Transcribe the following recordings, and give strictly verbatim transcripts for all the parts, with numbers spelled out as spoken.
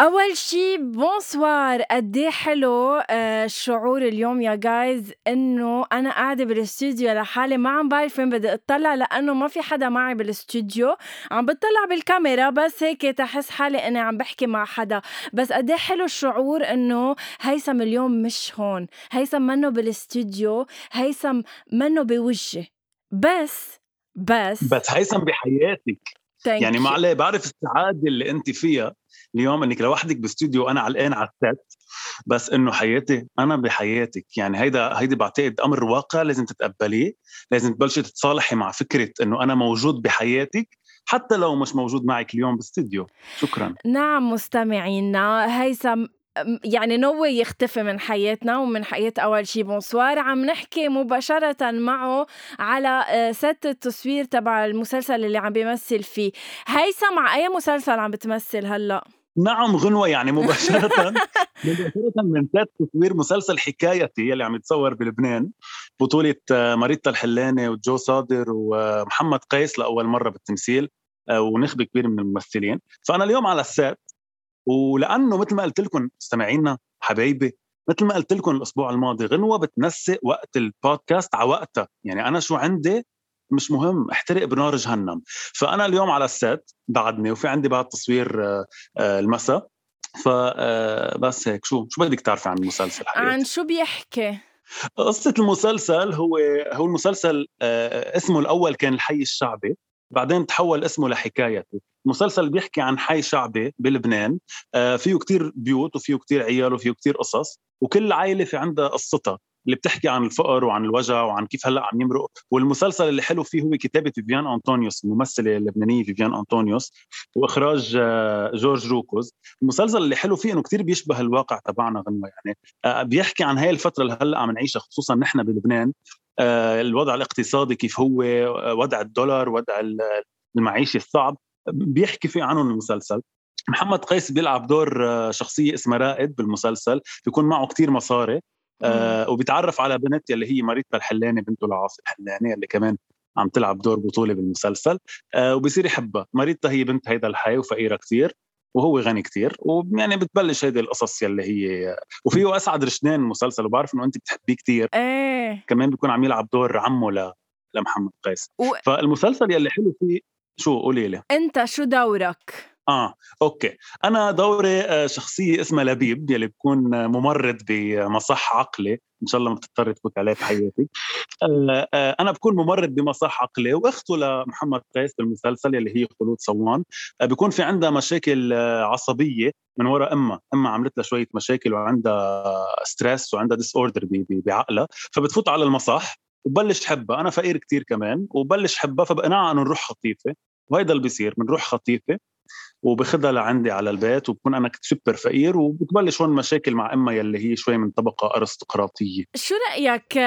أول شي بونسوار، قدي حلو الشعور اليوم يا جايز إنه أنا قاعدة بالاستوديو لحالي، ما عم بعرف وين بدي أطلع لأنه ما في حدا معي بالاستوديو، عم بطلع بالكاميرا بس هيك تحس حالي أنا عم بحكي مع حدا. بس قدي حلو الشعور إنه هيثم اليوم مش هون، هيثم منه بالاستوديو، هيثم منه بوجهي، بس بس بس هيثم بحياتك. يعني ما عليه، بعرف السعادة اللي أنت فيها اليوم أنك لوحدك باستوديو أنا علقان على الست، بس أنه حياتي أنا بحياتك. يعني هيدا هيدا بعتقد أمر واقع لازم تتقبليه، لازم تبلشي تتصالحي مع فكرة أنه أنا موجود بحياتك حتى لو مش موجود معك اليوم باستوديو. شكرا. نعم مستمعينا، هيثم يعني نوي يختفي من حياتنا ومن حياة أول شي بونسوار. عم نحكي مباشرة معه على ست التصوير تبع المسلسل اللي عم بيمثل فيه. هيثم، على أي مسلسل عم بتمثل هلأ؟ نعم غنوة، يعني مباشرة مباشرة من ست تصوير مسلسل حكايتي اللي عم يتصور بلبنان، بطولة ماريتا الحلاني وجو صادر ومحمد قيس لأول مرة بالتمثيل، ونخبة كبير من الممثلين. فأنا اليوم على الست، ولأنه مثل ما قلت لكم مستمعينا حبايبي، مثل ما قلت لكم الأسبوع الماضي، غنوة بتنسق وقت البودكاست على وقتها. يعني أنا شو عندي مش مهم، احترق بنار جهنم. فأنا اليوم على السات بعدني، وفي عندي بعد تصوير المساء. فبس هيك. شو شو بدك تعرفي عن المسلسل؟ عن شو بيحكي؟ قصة المسلسل هو هو المسلسل اسمه الأول كان الحي الشعبي، بعدين تحول اسمه لحكايته. مسلسل بيحكي عن حي شعبي بلبنان، آه فيه كتير بيوت وفيه كتير عيال وفيه كتير قصص، وكل عائلة في عندها قصتها اللي بتحكي عن الفقر وعن الوجع وعن كيف هلأ عم يمرق. والمسلسل اللي حلو فيه هو كتابة فيفيان أنطونيوس، الممثلة اللبنانية فيفيان أنطونيوس، وإخراج آه جورج روكوز. المسلسل اللي حلو فيه إنه كتير بيشبه الواقع تبعنا غنوة. يعني آه بيحكي عن هاي الفترة اللي هلأ عم نعيشها، خصوصا نحن بلبنان، آه الوضع الاقتصادي كيف هو، وضع الدولار، وضع المعيشة الصعب، بيحكي فيه عنه المسلسل. محمد قيس بيلعب دور شخصية اسمها رائد بالمسلسل، بيكون معه كتير مصاري، آه وبيتعرف على بنت اللي هي ماريتا الحلاني، بنته العاصي الحلاني اللي كمان عم تلعب دور بطولة بالمسلسل، آه وبيصير يحبها. ماريتا هي بنت هيدا الحي وفقيرة كتير وهو غني كتير، ويعني بتبلش هيدي القصص اللي هي. وفيه اسعد رشنان المسلسل، وبعرف انه انت بتحبيه كتير، ايه كمان بيكون عم يلعب دور عمه ل... لمحمد قيس. و... فالمسلسل يلي حلو فيه. شو قولي لي انت شو دورك؟ اه اوكي، انا دوري شخصيه اسمها لبيب يلي بكون ممرض بمصح عقلي، ان شاء الله ما بتضطر تفوت عليه بحياتك. انا بكون ممرض بمصح عقلي، واخته لمحمد قيس بالمسلسل يلي هي خلود صوان بكون في عندها مشاكل عصبيه من وراء امها امها عملت لها شويه مشاكل، وعندها ستريس وعندها ديس اوردر بعقلها، فبتفوت على المصح وبلش حبها. أنا فقير كتير كمان، وبلش حبها، فبقناعها أنه نروح خطيفة، وهيدا اللي بيصير، بنروح خطيفة وبخدها لعندي على البيت، وبكون أنا سوبر فقير، وبتبلش هون مشاكل مع أمها يلي هي شوي من طبقة أرستقراطية. شو رأيك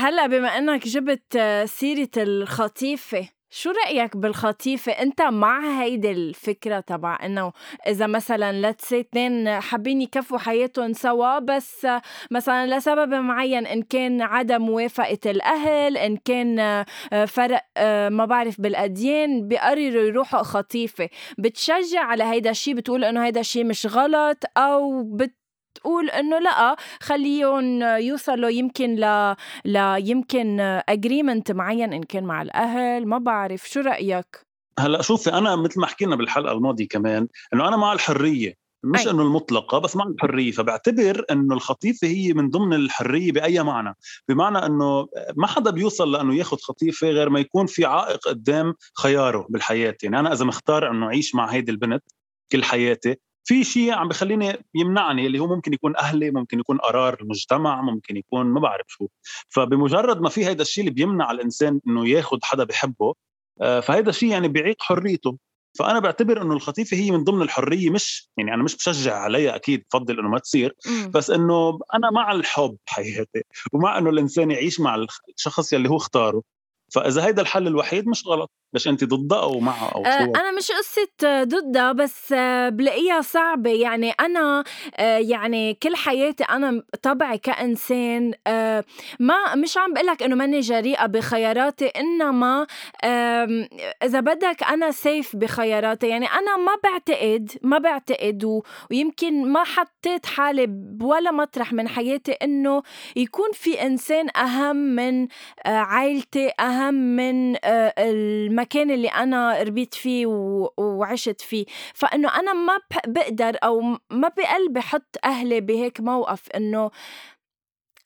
هلأ بما أنك جبت سيرة الخطيفة، شو رأيك بالخطيفة؟ أنت مع هيدي الفكرة تبع أنه إذا مثلا let's say اتنين حابين يكفوا حياتهم سوا، بس مثلا لسبب معين، إن كان عدم موافقة الأهل، إن كان فرق ما بعرف بالأديان، بيقرروا يروحوا خطيفة. بتشجع على هيدا الشي؟ بتقول أنه هيدا الشي مش غلط، أو بت تقول انه لا خليهم يوصلوا يمكن ل... ل يمكن agreement معين ان كان مع الاهل؟ ما بعرف، شو رايك؟ هلا شوفي، انا مثل ما حكينا بالحلقه الماضيه كمان انه انا مع الحريه، مش انه المطلقه بس مع الحريه. فبعتبر انه الخطيفه هي من ضمن الحريه باي معنى، بمعنى انه ما حدا بيوصل لانه ياخذ خطيفه غير ما يكون في عائق قدام خياره بالحياه. يعني انا اذا مختار انه اعيش مع هيدي البنت كل حياتي، في شيء عم بخليني يمنعني اللي هو ممكن يكون أهلي، ممكن يكون قرار المجتمع، ممكن يكون ما بعرف شو. فبمجرد ما في هيدا الشيء اللي بيمنع الإنسان إنه ياخد حدا بحبه، فهيدا الشيء يعني بيعيق حريته. فأنا بعتبر إنه الخطيفة هي من ضمن الحرية، مش يعني أنا مش بشجع عليها، أكيد بفضل إنه ما تصير، بس إنه أنا مع الحب حياتي، ومع إنه الإنسان يعيش مع الشخص يلي هو اختاره. فإذا هيدا الحل الوحيد مش غلط، بس أنت ضده أو معه أو صوت؟ أنا مش قصة ضده، بس بلاقيها صعبة. يعني أنا يعني كل حياتي أنا طبعي كإنسان ما مش عم بقولك إنه ماني جريئة بخياراتي، إنما إذا بدك أنا سيف بخياراتي. يعني أنا ما بعتقد ما بعتقد ويمكن ما حطيت حالي ولا مطرح من حياتي إنه يكون في إنسان أهم من عائلتي، أهم من المكان اللي أنا ربيت فيه وعشت فيه. فإنه أنا ما بقدر أو ما بقلبي حط أهلي بهيك موقف. إنه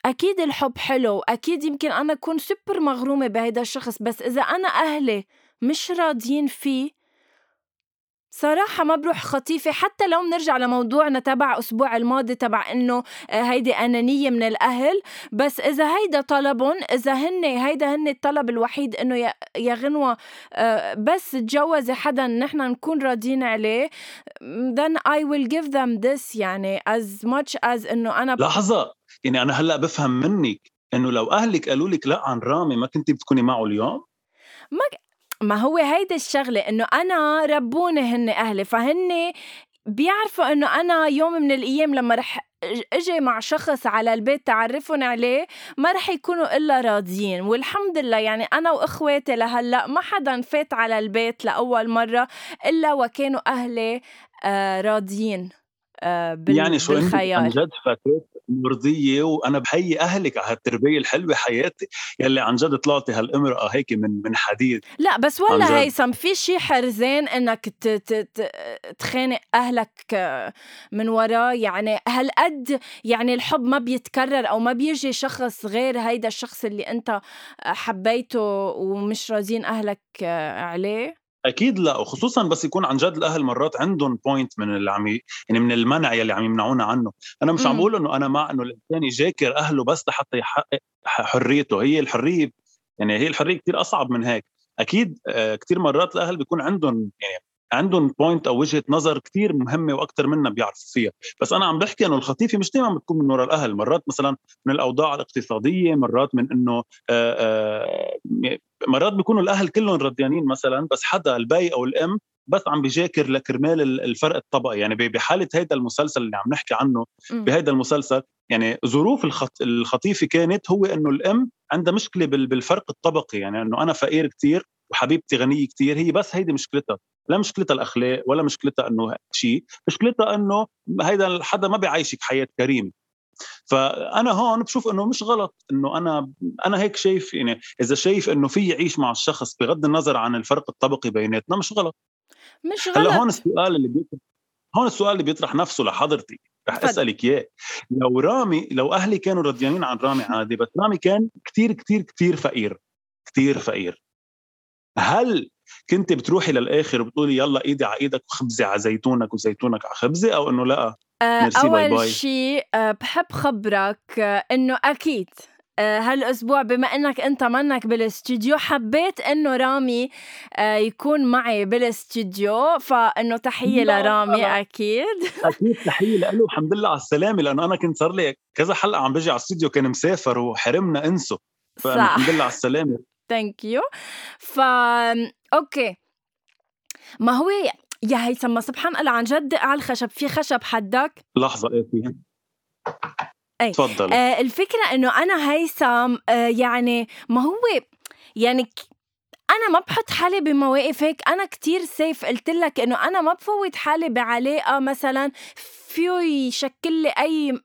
أكيد الحب حلو، أكيد يمكن أنا أكون سوبر مغرومة بهيدا الشخص، بس إذا أنا أهلي مش راضيين فيه صراحة ما بروح خطيفة. حتى لو منرجع لموضوعنا تبع أسبوع الماضي تبع إنه هيدي أنانية من الأهل، بس إذا هيدا طلبهم، إذا هن هيدا هن الطلب الوحيد إنه يا غنوة بس تجوزي حدا نحن نكون راضيين عليه، then I will give them this. يعني as much as إنه أنا لحظة، يعني أنا هلأ بفهم منك إنه لو أهلك قالوا لك لا عن رامي ما كنتي بتكوني معه اليوم؟ ما ما هو هيدا الشغلة، إنه أنا ربوني هن أهلي، فهن بيعرفوا إنه أنا يوم من الأيام لما رح أجي مع شخص على البيت تعرفون عليه ما رح يكونوا إلا راضيين. والحمد لله يعني أنا وإخواتي لهلأ ما حدا فات على البيت لأول مرة إلا وكانوا أهلي آه راضيين آه بال... يعني شو بالخيار. عن جد فاتت مرضية، وأنا بحيي أهلك على هالتربية الحلوة حياتي يلي عن جد طلعتي هالامرأة هيك من من حديد. لا بس ولا هيثم في شي حرزين إنك تخانق أهلك من وراه. يعني هالقد يعني الحب ما بيتكرر أو ما بيجي شخص غير هيدا الشخص اللي أنت حبيته ومش راضين أهلك عليه. أكيد لا، وخصوصاً بس يكون عن جد الأهل مرات عندهم بوينت من العمي يعني من المنع يلي عم يمنعونا عنه. أنا مش عم بقول إنه أنا مع إنه الإنسان يجاكر أهله بس لحتى يحقق حريته. هي الحرية يعني هي الحرية كتير أصعب من هيك. أكيد آه كتير مرات الأهل بيكون عندهم يعني عندهم بوينت أو وجهة نظر كتير مهمة وأكتر منا بيعرف فيها، بس أنا عم بحكي إنه الخطيفة مش دايماً بتكون من وراء الأهل. مرات مثلاً من الأوضاع الاقتصادية، مرات من إنه آه آه مرات بيكونوا الأهل كلهم راضيانين مثلاً، بس حدا البي أو الأم بس عم بيجاكر لكرمال الفرق الطبقي. يعني بحالة هيدا المسلسل اللي عم نحكي عنه بهيدا المسلسل يعني ظروف الخط... الخطيفة كانت هو إنه الأم عندها مشكلة بال... بالفرق الطبقي. يعني إنه أنا فقير كتير وحبيبتي غنية كتير، هي بس هيدي مشكلتها، لا مشكلتها الأخلاق ولا مشكلتها إنه شيء، مشكلتها إنه هيدا الحدا ما بيعيشك حياة كريمة. فأنا هون بشوف إنه مش غلط إنه أنا أنا هيك شايف. يعني إذا شايف إنه في يعيش مع الشخص بغض النظر عن الفرق الطبقي بيناتنا مش غلط. مش غلط. هلا هون السؤال اللي بيطرح هون السؤال اللي بيطرح نفسه لحضرتك، رح أسألك إياه. لو رامي لو أهلي كانوا راضيين عن رامي عادي، بس رامي كان كتير كتير كتير فقير كتير فقير، هل كنت بتروحي للآخر وبتقولي يلا إيدي على إيدك وخبزي على زيتونك وزيتونك على خبزي، أو إنه لأ؟ أول شيء بحب خبرك إنه أكيد هالأسبوع بما أنك أنت منك بالاستوديو حبيت أنه رامي يكون معي بالاستوديو، فأنه تحية لرامي. أكيد أكيد تحية له، الحمد لله على السلامة، لأنه أنا كنت صار لي كذا حلقة عم بجي على الاستوديو كان مسافر وحرمنا أنسه، فالحمد لله على السلامة. thank you. فا أوكي، ما هو يا هيثم سبحان الله عن جد على الخشب في خشب حدك. لحظة إيه فيها؟ أي تفضل. آه الفكرة إنه أنا هيثم آه يعني ما هو يعني ك... أنا ما بحط حالي بمواقف هيك. أنا كتير سيف، قلت لك إنه أنا ما بفوت حالي بعلاقة مثلا فيه يشكل لي أي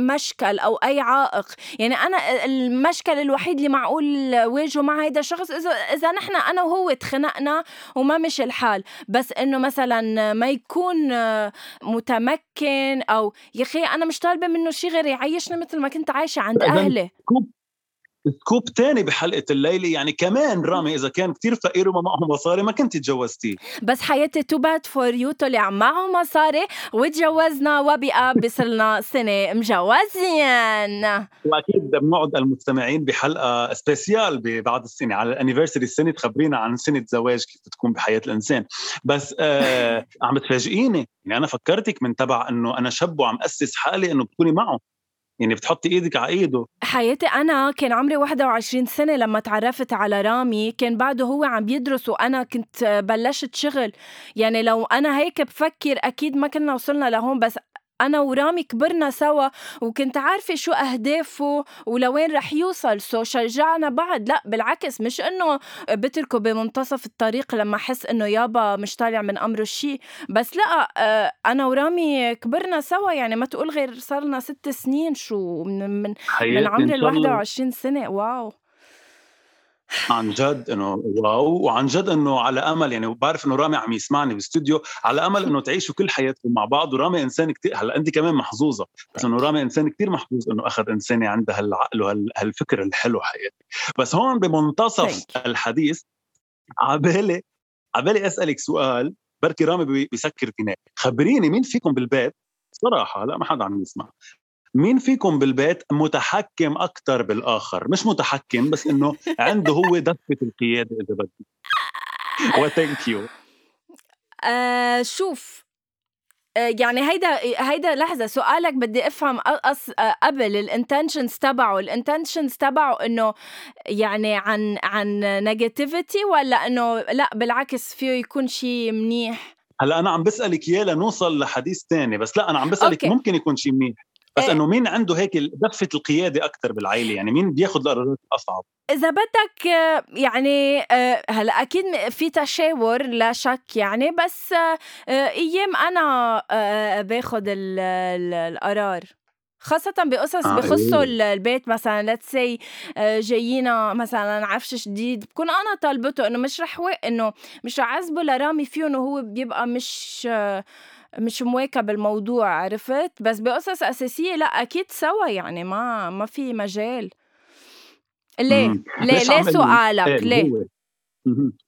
مشكل أو أي عائق. يعني أنا المشكل الوحيد اللي معقول واجهه مع هيدا الشخص إذا إذا نحن أنا وهو تخنقنا وما مش الحال، بس إنه مثلا ما يكون متمكن أو يا أخي أنا مش طالبة منه شي غير يعيشنا مثل ما كنت عايشة عند أهلي. سكوب تاني بحلقة الليلة، يعني كمان رامي إذا كان كتير فقير وما معه مصاري ما كنت تجوزتي. بس حياتي too bad for you طلع معه مصاري وتجوزنا وبقى بصلنا سنة مجوزين. وأكيد بنقعد المستمعين بحلقة سبيسيال بعد السنة على الانيفرساري السنة تخبرينا عن سنة زواج كيف تكون بحياة الإنسان. بس آه عم تفاجئيني، يعني أنا فكرتك من تبع أنه أنا شاب وعم أسس حالي أنه بتكوني معه. يعني بتحطي ايدك على ايده. حياتي انا كان عمري واحد وعشرين سنه لما تعرفت على رامي، كان بعده هو عم بيدرس وانا كنت بلشت شغل. يعني لو انا هيك بفكر اكيد ما كنا وصلنا لهون، بس أنا ورامي كبرنا سوا وكنت عارفة شو أهدافه ولوين رح يوصل، سو شجعنا بعض. لا بالعكس، مش إنه بتركه بمنتصف الطريق لما أحس إنه يابا مش طالع من أمره شيء، بس لا أنا ورامي كبرنا سوا، يعني ما تقول غير صارنا ست سنين شو من من, من عمر الواحدة وعشرين سنة. واو عن جد انه واو، وعن جد انه على امل، يعني بعرف انه رامي عم يسمعني بالاستوديو، على امل انه تعيشوا كل حياتكم مع بعض. ورامي انسان كتير، هلا انت كمان محظوظه، بس انه رامي انسان كتير محظوظ انه اخذ انسانه عندها هالعقل وهالفكر الحلو حياتي. بس هون بمنتصف الحديث عبالي عبالي اسالك سؤال، بركي رامي بيسكر فينا. خبريني مين فيكم بالبيت صراحه، لا ما حدا عم يسمع، مين فيكم بالبيت متحكم أكتر بالآخر؟ مش متحكم بس إنه عنده هو دفة القيادة إذا بدي. وثانك يو. آه شوف آه يعني هيدا هيدا لحظة سؤالك بدي أفهم أص آه قبل الانتنشنز تبعه الانتنشنز تبعه إنه يعني عن عن نيجاتيفيتي، ولا إنه لا بالعكس فيه يكون شيء منيح؟ هلا أنا عم بسألك إياه لنوصل لحديث تاني، بس لا أنا عم بسألك أوكي. ممكن يكون شيء منيح، بس إيه؟ أنه مين عنده هيك دفة القيادة أكتر بالعائلة، يعني مين بياخد القرارات الأصعب؟ إذا بدك يعني هلأ أكيد في تشاور لا شك يعني، بس أيام أنا باخد القرار خاصة بقصص آه بخصوا إيه. البيت مثلا let's say جايينا مثلا عفش جديد، بكون أنا طالبته إنه مش رح وق إنه مش عزبه لرامي فيه، إنه هو بيبقى مش مش مواكب الموضوع، عرفت؟ بس بقصص أساسية لا أكيد سوا، يعني ما ما في مجال. ليه مم. ليه ليه سؤالك إيه. ليه هو.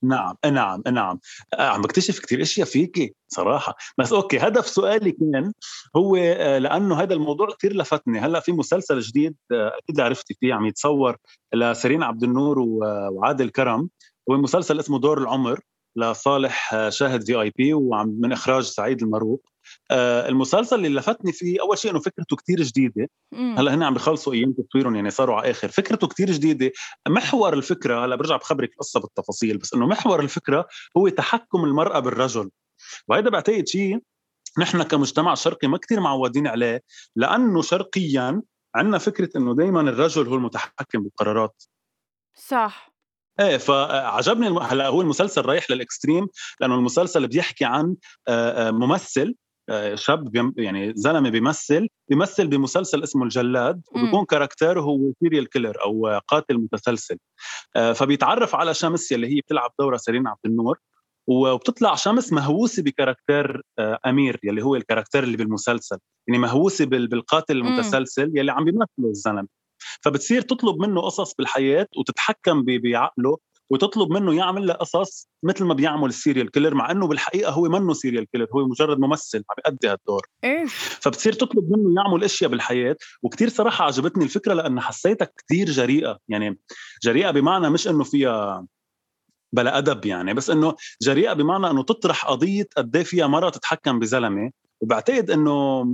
نعم نعم نعم عم بكتشف كتير اشياء فيكي صراحة. بس اوكي، هدف سؤالي كان هو لانه هذا الموضوع كتير لفتني. هلا في مسلسل جديد اكيد عرفتي فيه عم يتصور لسيرين عبد النور وعادل كرم، هو مسلسل اسمه دور العمر لصالح شاهد في اي بي، وعم من اخراج سعيد المروق. المسلسل اللي لفتني فيه أول شيء إنه فكرته كتير جديدة. هلا هنا عم بيخلصوا أيام تطويرهم، يعني صاروا على آخر. فكرته كتير جديدة، محور الفكرة هلا برجع بخبرك قصة بالتفاصيل، بس إنه محور الفكرة هو تحكم المرأة بالرجل. وهذا بعتقد شيء نحن كمجتمع شرقي ما كتير معودين عليه، لأنه شرقيا عنا فكرة إنه دايما الرجل هو المتحكم بالقرارات. صح. ايه فعجبني الم... هلا هو المسلسل رايح للاكستريم، لانه المسلسل بيحكي عن ممثل شاب بيم... يعني زلمه بيمثل بيمثل بمسلسل اسمه الجلاد، وبيكون كاركتره هو سيريال كيلر او قاتل متسلسل. فبيتعرف على شمس اللي هي بتلعب دورة سيرين عبد النور، وبتطلع شمس مهووسة بكاركتر أمير يلي هو الكاركتر اللي بالمسلسل، يعني مهووسة بال... بالقاتل المتسلسل يلي عم بيمثله الزلمه. فبتصير تطلب منه قصص بالحياة وتتحكم بعقله، وتطلب منه يعمل لها قصص مثل ما بيعمل السيريال كيلر، مع أنه بالحقيقة هو منه سيريال كيلر، هو مجرد ممثل عم يأدي هالدور. فبتصير تطلب منه يعمل أشياء بالحياة. وكتير صراحة عجبتني الفكرة، لأن حسيتها كتير جريئة، يعني جريئة بمعنى مش أنه فيها بلا أدب يعني، بس أنه جريئة بمعنى أنه تطرح قضية قد ايه فيها مرة تتحكم بزلمة. وبعتقد أنه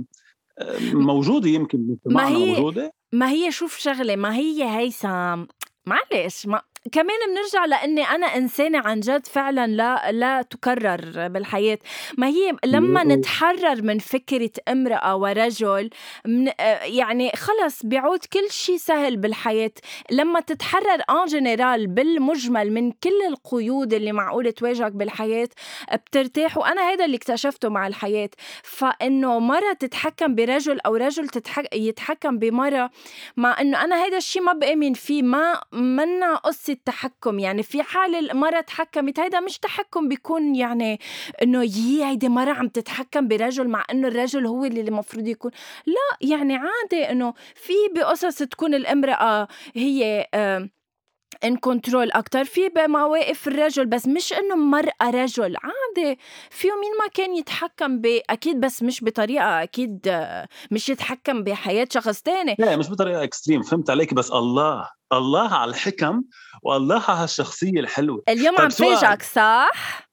موجودة، يمكن معنا موجودة. ما هي شوف شغلة، ما هي هيثم معلش ما كمان بنرجع لأني أنا إنسانة عن جد فعلا لا لا تكرر بالحياة. ما هي لما نتحرر من فكرة امرأة ورجل من يعني خلص بيعود كل شيء سهل بالحياة. لما تتحرر ان جنرال بالمجمل من كل القيود اللي معقولة تواجهك بالحياة بترتاح. وأنا هذا اللي اكتشفته مع الحياة، فإنه مرة تتحكم برجل أو رجل تتحك... يتحكم بمرة، مع إنه أنا هذا الشيء ما بأمن فيه. ما منا قصة التحكم، يعني في حال المرأة تحكمت هيدا مش تحكم، بيكون يعني انه يي هيدي مرة عم تتحكم برجل مع انه الرجل هو اللي المفروض يكون. لا يعني عادي انه في بقصص تكون الامرأة هي آه ان كنترول اكتر في بمواقف الرجل، بس مش انه مرأة رجل عادي فيه مين ما كان يتحكم باكيد، بس مش بطريقه اكيد مش يتحكم بحياة شخص تاني، لا مش بطريقه اكستريم. فهمت عليك. بس الله الله على الحكم والله على الشخصيه الحلوه. اليوم عم فاجئك صح؟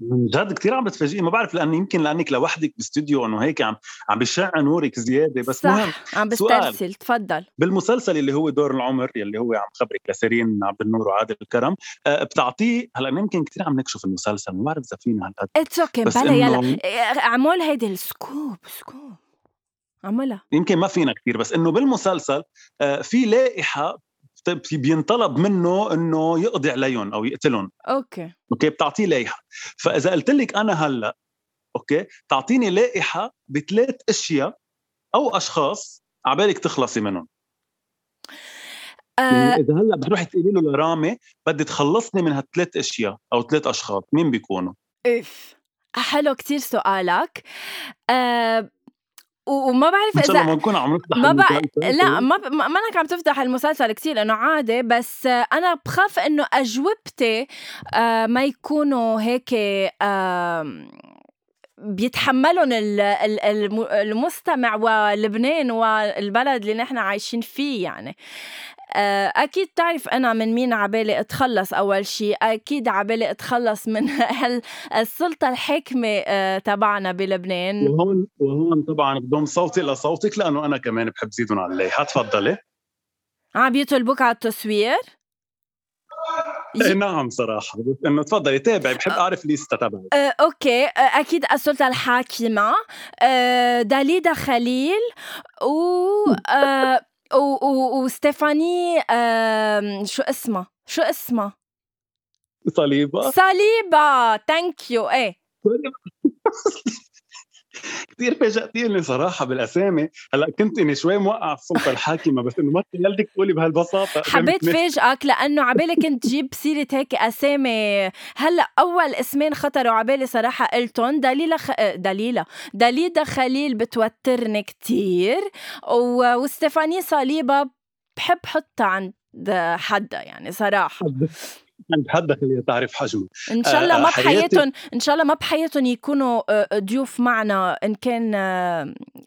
من جد كتير عم بتفاجئني، ما بعرف لأن يمكن لأنك لوحدك باستوديو إنه هيك عم عم بشع نورك زيادة. بس مهم عم بسترسل. تفضل. بالمسلسل اللي هو دور العمر اللي هو عم خبرك لسيرين عبد النور وعادل الكرم أه بتعطيه هلا يمكن كتير عم نكشف المسلسل ما بعرف إذا فينا هالقد. اتركي بلا يلا أعمل هيدا السكوب سكوب عملها يمكن ما فينا كتير، بس إنه بالمسلسل أه في لائحة بينطلب منه إنه يقضي عليهم أو يقتلهم. أوكي. أوكي بتعطيه لائحة، فإذا قلت لك أنا هلا أوكي تعطيني لائحة بثلاث أشياء أو أشخاص عبالك تخلصي منهم. أه يعني إذا هلا بتروح تقولي له لرامي بدي تخلصني من هالثلاث أشياء أو ثلاث أشخاص، مين بيكونوا؟ إف حلو كتير سؤالك. أه وما بعرف إذا ما عم ما ب... لا ما ب... ما أنا عم تفتح المسلسل كتير لأنه عادي، بس أنا بخاف إنه أجوبتي ما يكونوا هيك بيتحملون المستمع ولبنان والبلد اللي نحن عايشين فيه. يعني أكيد تعرف أنا من مين عبالي أتخلص. أول شيء أكيد عبالي أتخلص من السلطة الحاكمة تبعنا بلبنان. وهون وهون طبعا بدون صوتي لصوتك لأنه أنا كمان بحب زيدون عليه. هتفضلي عم يطلبوك على التصوير؟ ي... نعم صراحة إنه تفضلي تابعي، بحب أعرف ليستة تبعي. أه أوكي أكيد السلطة الحاكمة أه داليدا خليل و أه و و وستيفاني آه شو اسمه شو اسمه صليبة صليبة thank you إيه كتير فاجأتيني صراحة بالأسامي. هلأ كنت إني شوي موقع في السلطة الحاكمة بس إنه ما تخيلتك تقولي بهالبساطة. حبيت فاجئك لأنه عبالي كنت جيب سيرة هيك أسامي. هلأ أول اسمين خطروا عبالي صراحة قلتهم دليلة خ... دليلة داليدا خليل بتوترني كتير و... وستيفاني صليبة بحب حطها عند حدا يعني صراحة عند حدا اللي تعرف حجمه. إن شاء الله ما بحياتهم إن شاء الله ما بحياتهم يكونوا ضيوف معنا إن كان.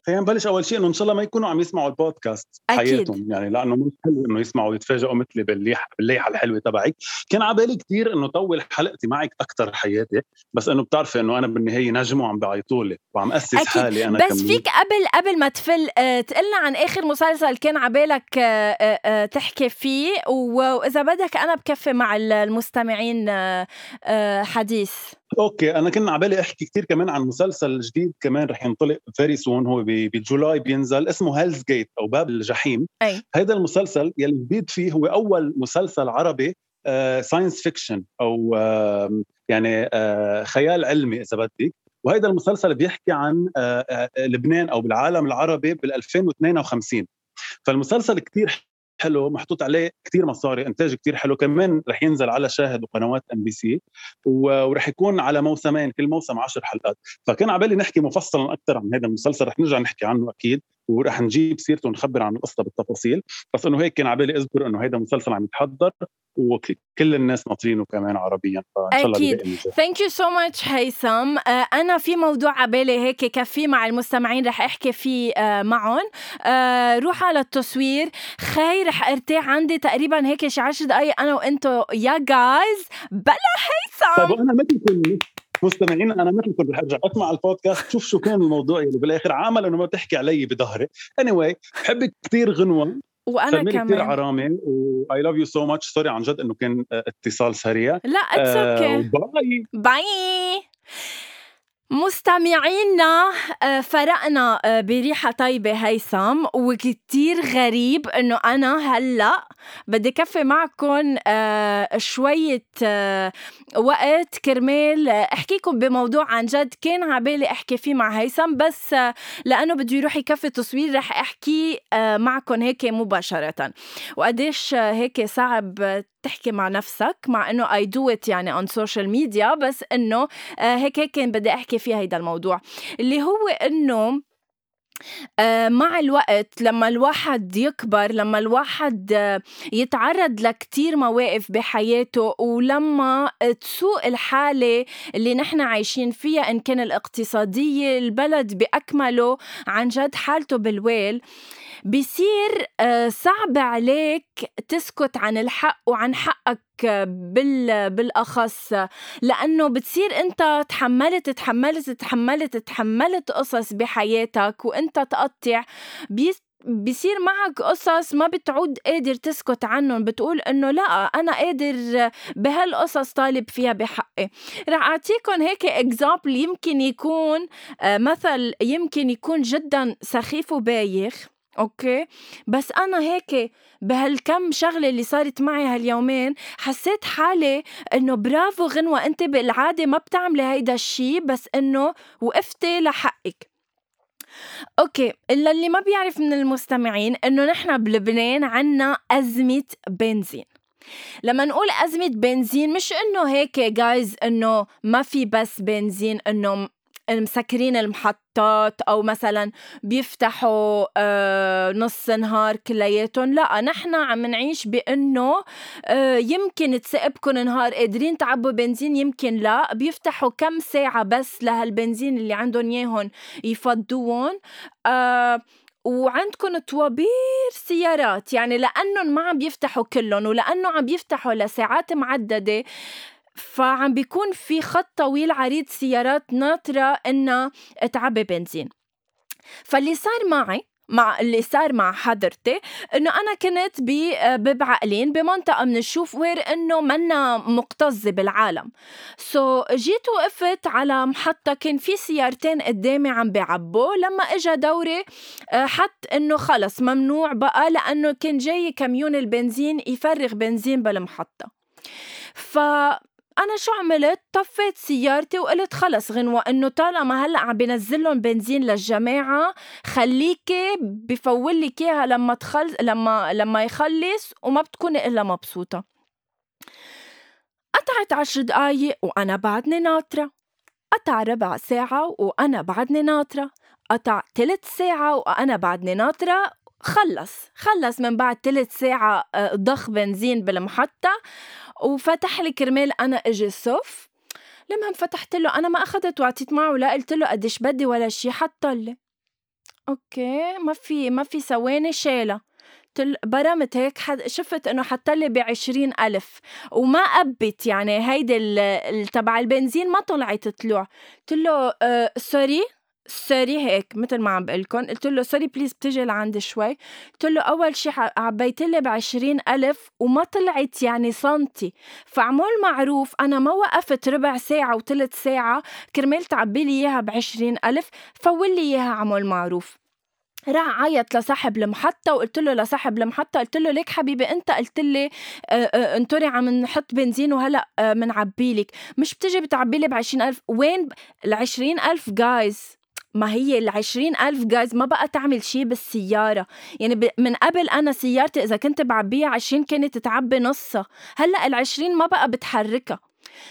خلينا نبلش أول شيء إنه إن شاء الله ما يكونوا عم يسمعوا البودكاست حياتهم يعني، لأنه مش حلو إنه يسمعوا يتفاجئوا مثلي بالليح بالليحة الحلوة تبعك. كان عبالي كتير إنه طول حلقتي معك أكتر حياتي، بس إنه بتعرفي إنه أنا بالنهاية نجم وعم بعيطولي وعم أسس أكيد. حالي أنا بس كمين. فيك قبل قبل ما تفل تقلنا عن آخر مسلسل كان عبالك تحكي فيه، وإذا بدك أنا بكفي مع المستمعين حديث. أوكي أنا كنا عبالي أحكي كتير كمان عن مسلسل جديد كمان رح ينطلق very soon، هو بجولاي بينزل اسمه هيلز جيت أو باب الجحيم. أي. هيدا المسلسل يلي جديد فيه هو أول مسلسل عربي ساينس فيكشن أو يعني خيال علمي إذا بدك، وهيدا المسلسل بيحكي عن لبنان أو بالعالم العربي بالألفين واثنين وخمسين. فالمسلسل كتير حلو محطوط عليه كتير مصاري، إنتاج كتير حلو، كمان رح ينزل على شاهد وقنوات ام بي سي ورح يكون على موسمين كل موسم عشر حلقات. فكان عبالي نحكي مفصلا أكتر عن هذا المسلسل، رح نرجع نحكي عنه أكيد ورح نجيب سيرته ونخبر عن القصة بالتفاصيل، بس إنه هيك كان عبالي أذكر إنه هذا المسلسل عم يتحضر وكل الناس ناطرينه كمان عربيا. أكيد thank you so much هيثم. أنا في موضوع عبالي هيك كفي مع المستمعين رح أحكي فيه معهم. روح على التصوير خير رح أرتاح. عندي تقريبا هيك شي عشر دقايق أنا وإنتو يا جايز بلا هيثم. طب أنا ما كنت مستمعين أنا مثلكم رح أرجع أسمع البودكاست شوف شو كان الموضوع اللي بالآخر عامل إنه ما تحكي علي بظهري. anyway بحبك كتير غنوة وانا كمان كثير عرامي و I love you so much. سوري عن جد انه كان اتصال سريع. لا اتس اوكي باي باي مستمعينا. فرقنا بريحة طيبة هيثم، وكتير غريب انه انا هلأ بدي كفي معكم شوية وقت كرمال احكيكم بموضوع عن جد كان عبالي احكي فيه مع هيثم، بس لانه بده يروح يكفي تصوير رح احكي معكم هيك مباشرة. وقديش هيك صعب تحكي مع نفسك مع انه I do it يعني on social media، بس انه هيك هيك بدي احكي فيها هيدا الموضوع اللي هو انه مع الوقت لما الواحد يكبر، لما الواحد يتعرض لكتير مواقف بحياته، ولما تسوء الحالة اللي نحن عايشين فيها إن كان الاقتصادية البلد بأكمله، عن جد حالته بالويل، بيصير صعب عليك تسكت عن الحق وعن حقك بالأخص، لأنه بتصير أنت تحملت تحملت تحملت تحملت قصص بحياتك وأنت تقطع، بيست بيصير معك قصص ما بتعود قادر تسكت عنهم، بتقول إنه لا أنا قادر بهالقصص طالب فيها بحقي. رح أعطيكم هيك إكزامبل يمكن يكون مثل يمكن يكون جدا سخيف وبايخ، أوكي، بس أنا هيك بهالكم شغلة اللي صارت معي هاليومين حسيت حالي إنه برافو غنوة، أنت بالعادة ما بتعملي هيدا الشي، بس إنه وقفتي لحقك. أوكي، إلا اللي ما بيعرف من المستمعين إنه نحن بلبنان عنا أزمة بنزين. لما نقول أزمة بنزين مش إنه هيك جايز إنه ما في بس بنزين، إنه مسكرين المحطات أو مثلا بيفتحوا آه نص نهار كلياتهم، لا، نحن عم نعيش بأنه آه يمكن تسقبكم نهار قادرين تعبوا بنزين، يمكن لا، بيفتحوا كم ساعة بس لهالبنزين اللي عندهم ياهن يفضوهم، آه وعندكم طوابير سيارات، يعني لأنهم ما عم بيفتحوا كلهم ولأنه عم بيفتحوا لساعات معددة، فعم بيكون في خط طويل عريض سيارات ناطرة إنها تعبي بنزين. فاللي صار معي مع اللي صار مع حضرتي إنه أنا كنت ببعقلين بمنطقة من الشوف وير إنه منا مكتظة بالعالم، سو so, جيت وقفت على محطة كان في سيارتين قدامي عم بيعبوا. لما إجا دوري حط إنه خلص ممنوع بقى، لأنه كان جاي كميون البنزين يفرغ بنزين بالمحطة. ف أنا شو عملت؟ طفيت سيارتي وقلت خلص غنوة، إنه طالما هلأ عم بنزلهم بنزين للجماعة خليكي بفولك إياها لما تخلص، لما لما يخلص، وما بتكوني إلا مبسوطة. قطعت عشر دقايق وأنا بعدني ناطرة، قطع ربع ساعة وأنا بعدني ناطرة، قطع تلت ساعة وأنا بعدني ناطرة. خلص خلص من بعد ثلاث ساعة ضخ بنزين بالمحطة، وفتح لي كرمال أنا أجي الصف. لما فتحت له أنا ما أخذت وعطيت معه ولا قلت له قديش بدي ولا شي، حطلي أوكي ما في ما في ثواني شالة، برمت هيك شفت إنه حطلي بعشرين ألف وما قبت، يعني هيدا تبع البنزين ما طلعت تطلع. قلت له أه سوري سوري هيك مثل ما عم بقلكن، قلت له سوري بليز بتجي لعند شوي. قلت له أول شي عبيت لي بعشرين ألف وما طلعت يعني سنتي، فعمول معروف أنا ما وقفت ربع ساعة وثلث ساعة كرمال تعبي لي إياها بعشرين ألف، فول لي إياها عمول معروف. راح عيط لصاحب المحطة وقلت له لصاحب المحطة قلت له ليك حبيبي أنت قلت لي انتوري عم نحط بنزين وهلأ منعبيلك، مش بتجي بتعبيلي بعشرين ألف. وين العشرين ألف جايز؟ ما هي العشرين ألف جايز ما بقى تعمل شي بالسيارة، يعني من قبل أنا سيارتي إذا كنت بعبيها عشرين كانت تعبي نصها، هلأ العشرين ما بقى بتحركها.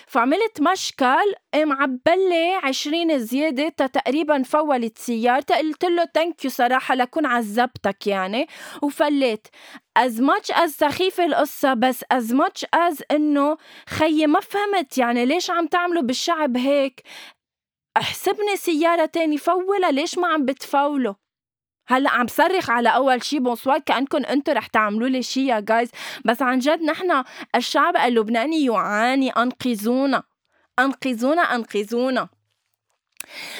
فعملت مشكل، قام عبالي عشرين زيادة تقريبا فولت سيارتي. قلت له تانك يو صراحة لكون عذبتك يعني، وفليت. as much as سخيفة القصة، بس as much as إنه خيي ما فهمت يعني ليش عم تعملوا بالشعب هيك، احسبني سيارة تاني فولة، ليش ما عم بتفولوا؟ هلأ عم صرخ على أول شي بونسوار كأنكن أنتو رح تعملوا لي شي يا جايز، بس عن جد نحن الشعب اللبناني يعاني، أنقذونا أنقذونا أنقذونا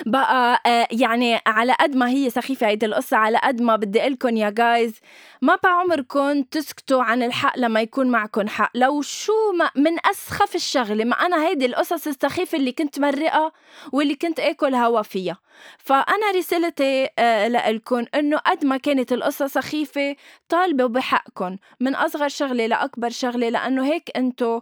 بقى. يعني على قد ما هي سخيفة هيدا القصة، على قد ما بدي أقلكن يا جايز ما بعمركن تسكتوا عن الحق لما يكون معكن حق، لو شو ما من أسخف الشغلة. ما أنا هيدي القصص السخيفة اللي كنت مرقة واللي كنت أكل هوا فيها، فأنا رسالتي لألكن أنه قد ما كانت القصة سخيفة طالبوا بحقكن من أصغر شغلة لأكبر شغلة، لأنه هيك أنتوا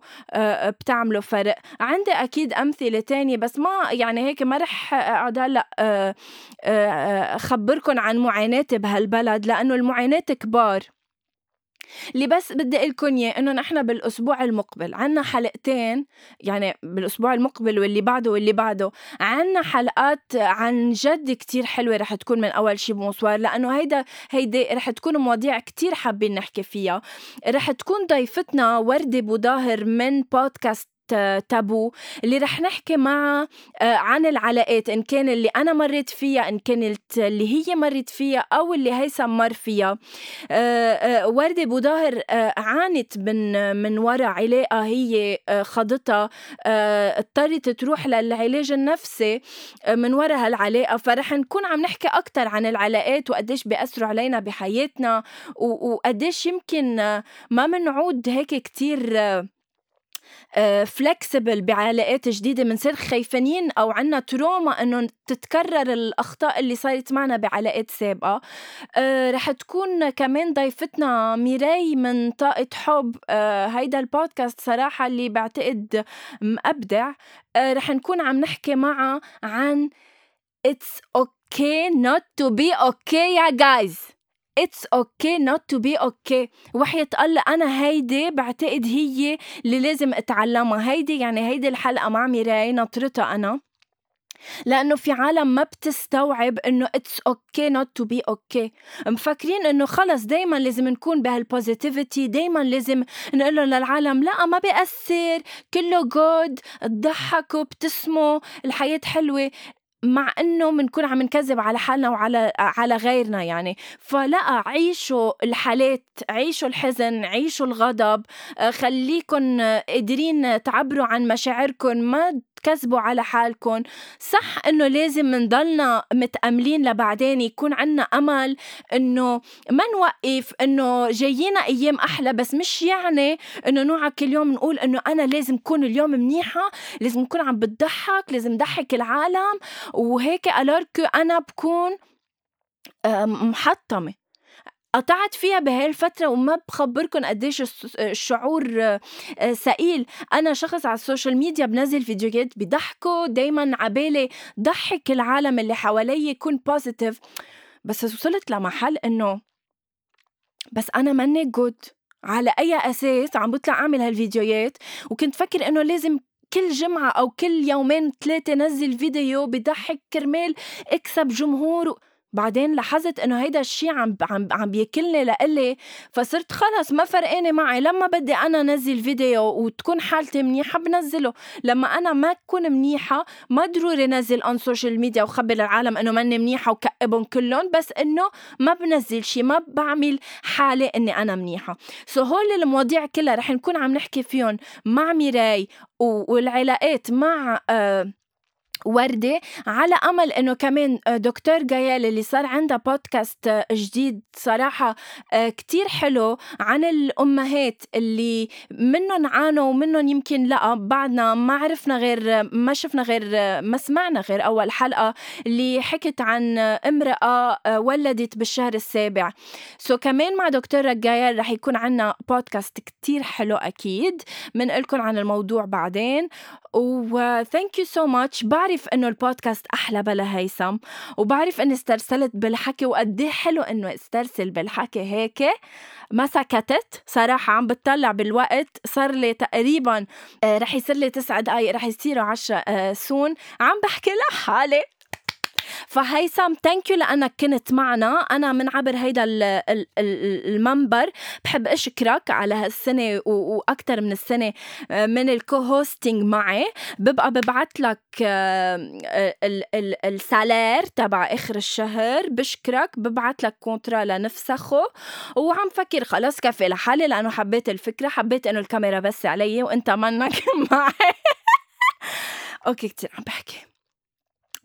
بتعملوا فرق. عندي أكيد أمثلة تانية بس ما يعني هيك ما رح أقعد هلأ أخبركن عن معاناتي بهالبلد، لأنه المعاناة كبار، اللي بس بدي أقولكن يا إنه نحن بالأسبوع المقبل عنا حلقتين، يعني بالأسبوع المقبل واللي بعده واللي بعده عنا حلقات عن جد كتير حلوة رح تكون من أول شي بونسوار، لأنه هيدا هيدا رح تكون مواضيع كتير حابين نحكي فيها. رح تكون ضيفتنا وردة بوظاهر من بودكاست تابو اللي رح نحكي معه عن العلاقات، إن كان اللي أنا مريت فيها، إن كانت اللي هي مريت فيها، أو اللي هيثم مر فيها. وردة بوظاهر عانت من من وراء علاقة هي خاضتها، اضطرت تروح للعلاج النفسي من وراء هالعلاقة. فرح نكون عم نحكي أكتر عن العلاقات وقديش بيأثروا علينا بحياتنا، وقديش يمكن ما منعود هيك كتير فلكسبل بعلاقات جديدة، منصير خايفين أو عنا تروما أنه تتكرر الأخطاء اللي صارت معنا بعلاقات سابقة. أه رح تكون كمان ضيفتنا ميراي من طاقة حب، أه هيدا البودكاست صراحة اللي بعتقد مأبدع. أه رح نكون عم نحكي معه عن It's okay not to be okay يا guys. It's okay not to be okay. وحياة الله أنا هيدي بعتقد هي اللي لازم أتعلمها. هيدي يعني هيدي الحلقة مع ميراي نطرتها أنا، لأنه في عالم ما بتستوعب أنه it's okay not to be okay. مفكرين أنه خلص دايما لازم نكون بهالبوزيتيفيتي، دايما لازم نقوله للعالم لا ما بيأثر، كله good، تضحكوا، بتسموا، الحياة حلوة، مع أنه منكون عم نكذب على حالنا وعلى على غيرنا يعني. فلا، عيشوا الحالات، عيشوا الحزن، عيشوا الغضب، خليكن قادرين تعبروا عن مشاعركن، ما تكذبوا على حالكن. صح أنه لازم نضلنا متأملين لبعدين، يكون عنا أمل أنه ما نوقف، أنه جايينا أيام أحلى، بس مش يعني أنه نوعا كل يوم نقول أنه أنا لازم كون اليوم منيحة، لازم كون عم بتضحك، لازم ضحك العالم، وهيك ألاركو أنا بكون محطمة. قطعت فيها بهالفترة وما بخبركن قديش الشعور سئيل. أنا شخص على السوشيال ميديا بنزل فيديوهات بضحكوا، دايما عبالي ضحك العالم اللي حوالي، يكون بوزيتيف، بس وصلت لمحل إنه بس أنا ماني جود، على أي أساس عم بطلع أعمل هالفيديوهات؟ وكنت فكر إنه لازم كل جمعة أو كل يومين ثلاثة نزل فيديو بضحك كرمال اكسب جمهور. بعدين لاحظت انه هيدا الشيء عم عم عم بياكلني لقلي، فصرت خلص ما فرقانه معي، لما بدي انا نزل فيديو وتكون حالتي منيحه بنزله، لما انا ما تكون منيحه ما ضروري نزل اون سوشيال ميديا وخبر العالم انه ماني منيحه وكئبهم كلهم، بس انه ما بنزل شيء، ما بعمل حالي اني انا منيحه. سو هول المواضيع كلها رح نكون عم نحكي فيهم مع ميراي، والعلاقات مع آه وردة، على أمل أنه كمان دكتور جايل اللي صار عنده بودكاست جديد صراحة كتير حلو عن الأمهات اللي منهم عانوا ومنهم يمكن لأ بعدنا ما عرفنا غير ما شفنا غير ما سمعنا غير أول حلقة اللي حكت عن امرأة ولدت بالشهر السابع. سو كمان مع دكتور جايل رح يكون عنا بودكاست كتير حلو، أكيد منقلكن عن الموضوع بعدين. و thank you so much. بعرف إنه البودكاست أحلى بلا هيثم، وبعرف إني استرسلت بالحكي، وقديه حلو إنه استرسل بالحكي هيك، ما سكتت صراحة. عم بتطلع بالوقت، صار لي تقريبا آه رح يصير لي تسعة دقايق، رح يصيروا عشرة آه سون عم بحكي لحالي. فهيثم ثانك يو لأنك كنت معنا. أنا من عبر هيدا المنبر بحب أشكرك على هالسنة وأكتر من السنة من الكو هوستينج معي. ببقى ببعت لك السالير تبع آخر الشهر، بشكرك، ببعت لك كونترا لنفسخه، وعم فكر خلاص كافي لحالي لأنه حبيت الفكرة، حبيت أنه الكاميرا بس علي وإنت منك معي. أوكي كتير عم بحكي،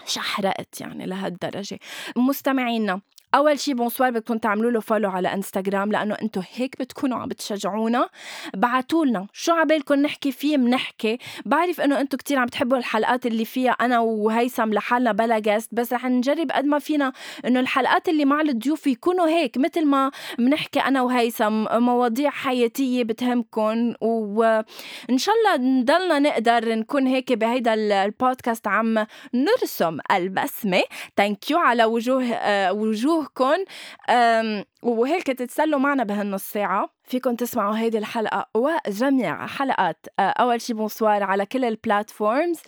شحرقت يعني لهالدرجة. مستمعينا أول شي بونسوار، بدكم تعملوا له فولو على انستغرام لأنه أنتوا هيك بتكونوا عم بتشجعونا. بعتولنا شو عبالكم نحكي فيه، منحكي. بعرف أنه أنتوا كتير عم بتحبوا الحلقات اللي فيها أنا وهيثم لحالنا بلا جاست، بس رح نجرب قد ما فينا أنه الحلقات اللي مع الضيوف يكونوا هيك مثل ما منحكي أنا وهيثم، مواضيع حياتية بتهمكم، وإن شاء الله نضلنا نقدر نكون هيك بهيدا البودكاست عم نرسم البسمة. تانكيو على وجوه وجوه انتبهكن وهيك تتسلوا معنا بهالنص ساعة. فيكن تسمعوا هيدي الحلقة وجميع حلقات أول شي بونسوار على كل البلاتفورمز.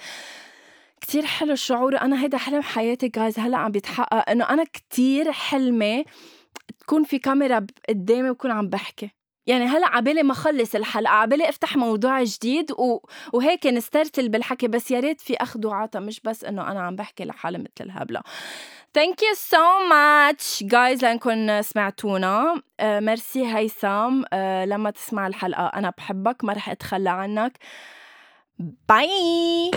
كتير حلو الشعور. أنا هيدا حلم حياتي جايز هلأ عم بيتحقق، أنه أنا كتير حلمي تكون في كاميرا قدامي وكون عم بحكي. يعني هلأ عبالي ما خلص الحلقة عبالي افتح موضوع جديد و... وهيك نسترتل بالحكي، بس يا ريت في أخذ وعطا، مش بس أنه أنا عم بحكي لحالي مثل الهبلة. Thank you so much guys لأنكم سمعتونا. آه مرسي هيثم. آه لما تسمع الحلقة أنا بحبك ما رح أتخلى عنك. باي.